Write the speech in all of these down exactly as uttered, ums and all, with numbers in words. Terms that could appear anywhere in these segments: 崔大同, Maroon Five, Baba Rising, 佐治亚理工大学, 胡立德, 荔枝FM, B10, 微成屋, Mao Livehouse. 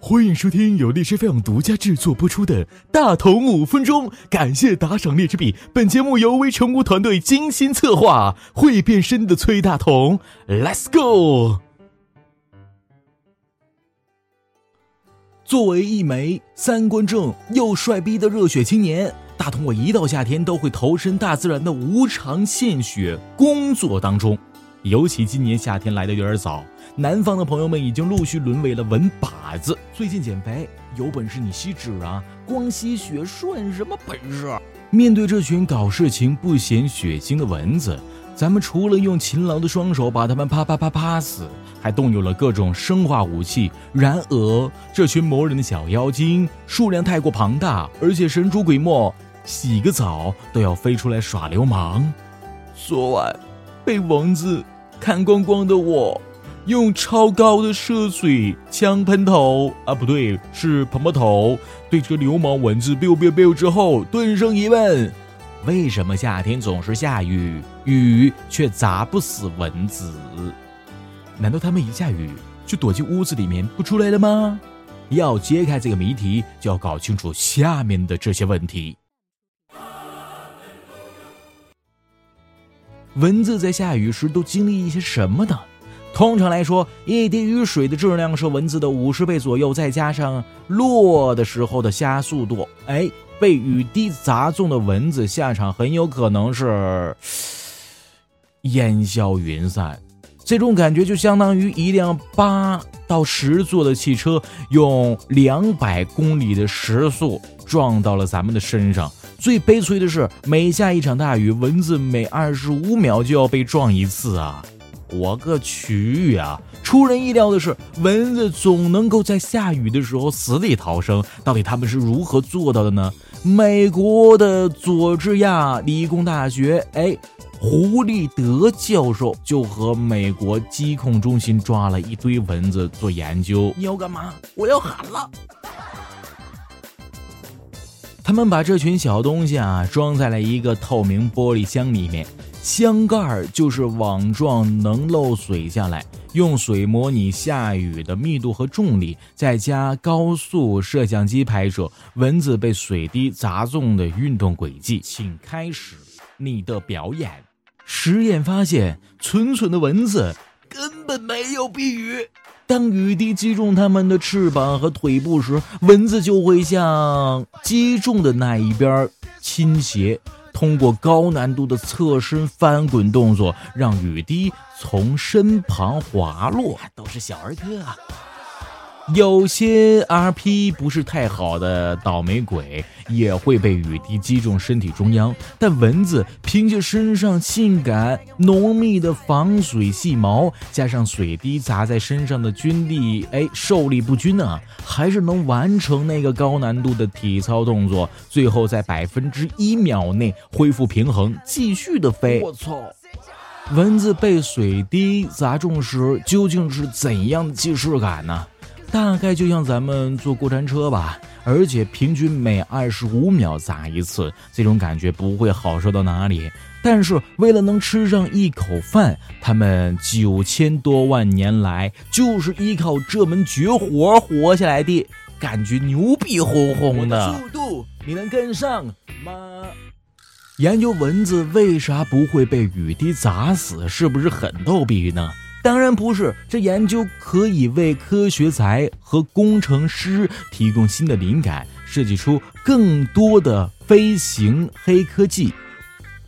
欢迎收听由荔枝F M独家制作播出的《大同五分钟》，感谢打赏荔枝币。本节目由微成屋团队精心策划，会变身的崔大同 ，Let's go！ 作为一枚三观正又帅逼的热血青年，大同我一到夏天都会投身大自然的无偿献血工作当中。尤其今年夏天来的有点早，南方的朋友们已经陆续沦为了文靶子。最近减肥，有本事你吸脂啊，光吸血算什么本事？面对这群搞事情不嫌血腥的蚊子，咱们除了用勤劳的双手把它们啪啪啪啪死，还动用了各种生化武器。然而，这群魔人的小妖精数量太过庞大，而且神出鬼没，洗个澡都要飞出来耍流氓。昨晚被蚊子看光光的我，用超高的射水枪喷头啊，不对，是喷喷头，对着流氓蚊子 biu biu biu 之后，顿生疑问：为什么夏天总是下雨，雨却砸不死蚊子？难道他们一下雨就躲进屋子里面不出来了吗？要揭开这个谜题，就要搞清楚下面的这些问题。蚊子在下雨时都经历一些什么呢？通常来说，一滴雨水的质量是蚊子的五十倍左右，再加上落的时候的加速度，哎，被雨滴砸中的蚊子下场很有可能是烟消云散。这种感觉就相当于一辆八到十座的汽车用两百公里的时速撞到了咱们的身上。最悲催的是，每下一场大雨，蚊子每二十五秒就要被撞一次啊！我个去啊！出人意料的是，蚊子总能够在下雨的时候死里逃生。到底他们是如何做到的呢？美国的佐治亚理工大学，哎，胡立德教授就和美国疾控中心抓了一堆蚊子做研究。你要干嘛？我要喊了！他们把这群小东西啊装在了一个透明玻璃箱里面，箱盖就是网状，能漏水下来，用水模拟下雨的密度和重力，再加高速摄像机拍摄蚊子被水滴砸中的运动轨迹。请开始你的表演。实验发现，蠢蠢的蚊子根本没有避雨，当雨滴击中它们的翅膀和腿部时，蚊子就会向击中的那一边倾斜，通过高难度的侧身翻滚动作，让雨滴从身旁滑落。都是小儿科啊！有些 R P 不是太好的倒霉鬼也会被雨滴击中身体中央，但蚊子凭借身上性感浓密的防水细毛，加上水滴砸在身上的均力，哎，受力不均啊，还是能完成那个高难度的体操动作，最后在百分之一秒内恢复平衡，继续的飞。我操！蚊子被水滴砸中时究竟是怎样的既视感呢？大概就像咱们坐过山车吧，而且平均每二十五秒砸一次，这种感觉不会好受到哪里。但是为了能吃上一口饭，他们九千多万年来就是依靠这门绝活活下来的，感觉牛逼哄哄的。速度你能跟上吗？研究蚊子为啥不会被雨滴砸死，是不是很逗逼呢？当然不是，这研究可以为科学宅和工程师提供新的灵感，设计出更多的飞行黑科技，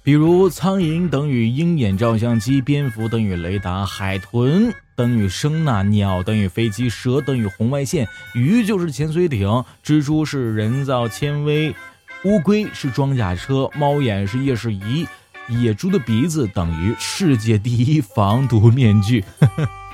比如苍蝇等于鹰眼照相机，蝙蝠等于雷达，海豚等于声呐，鸟等于飞机，蛇等于红外线，鱼就是潜水艇，蜘蛛是人造纤维，乌龟是装甲车，猫眼是夜视仪，野猪的鼻子等于世界第一防毒面具。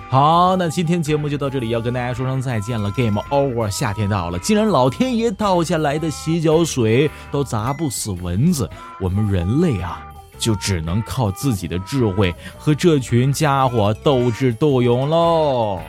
好，那今天节目就到这里，要跟大家说声再见了。 Game over， 夏天到了，既然老天爷倒下来的洗脚水都砸不死蚊子，我们人类啊就只能靠自己的智慧和这群家伙斗智斗勇喽。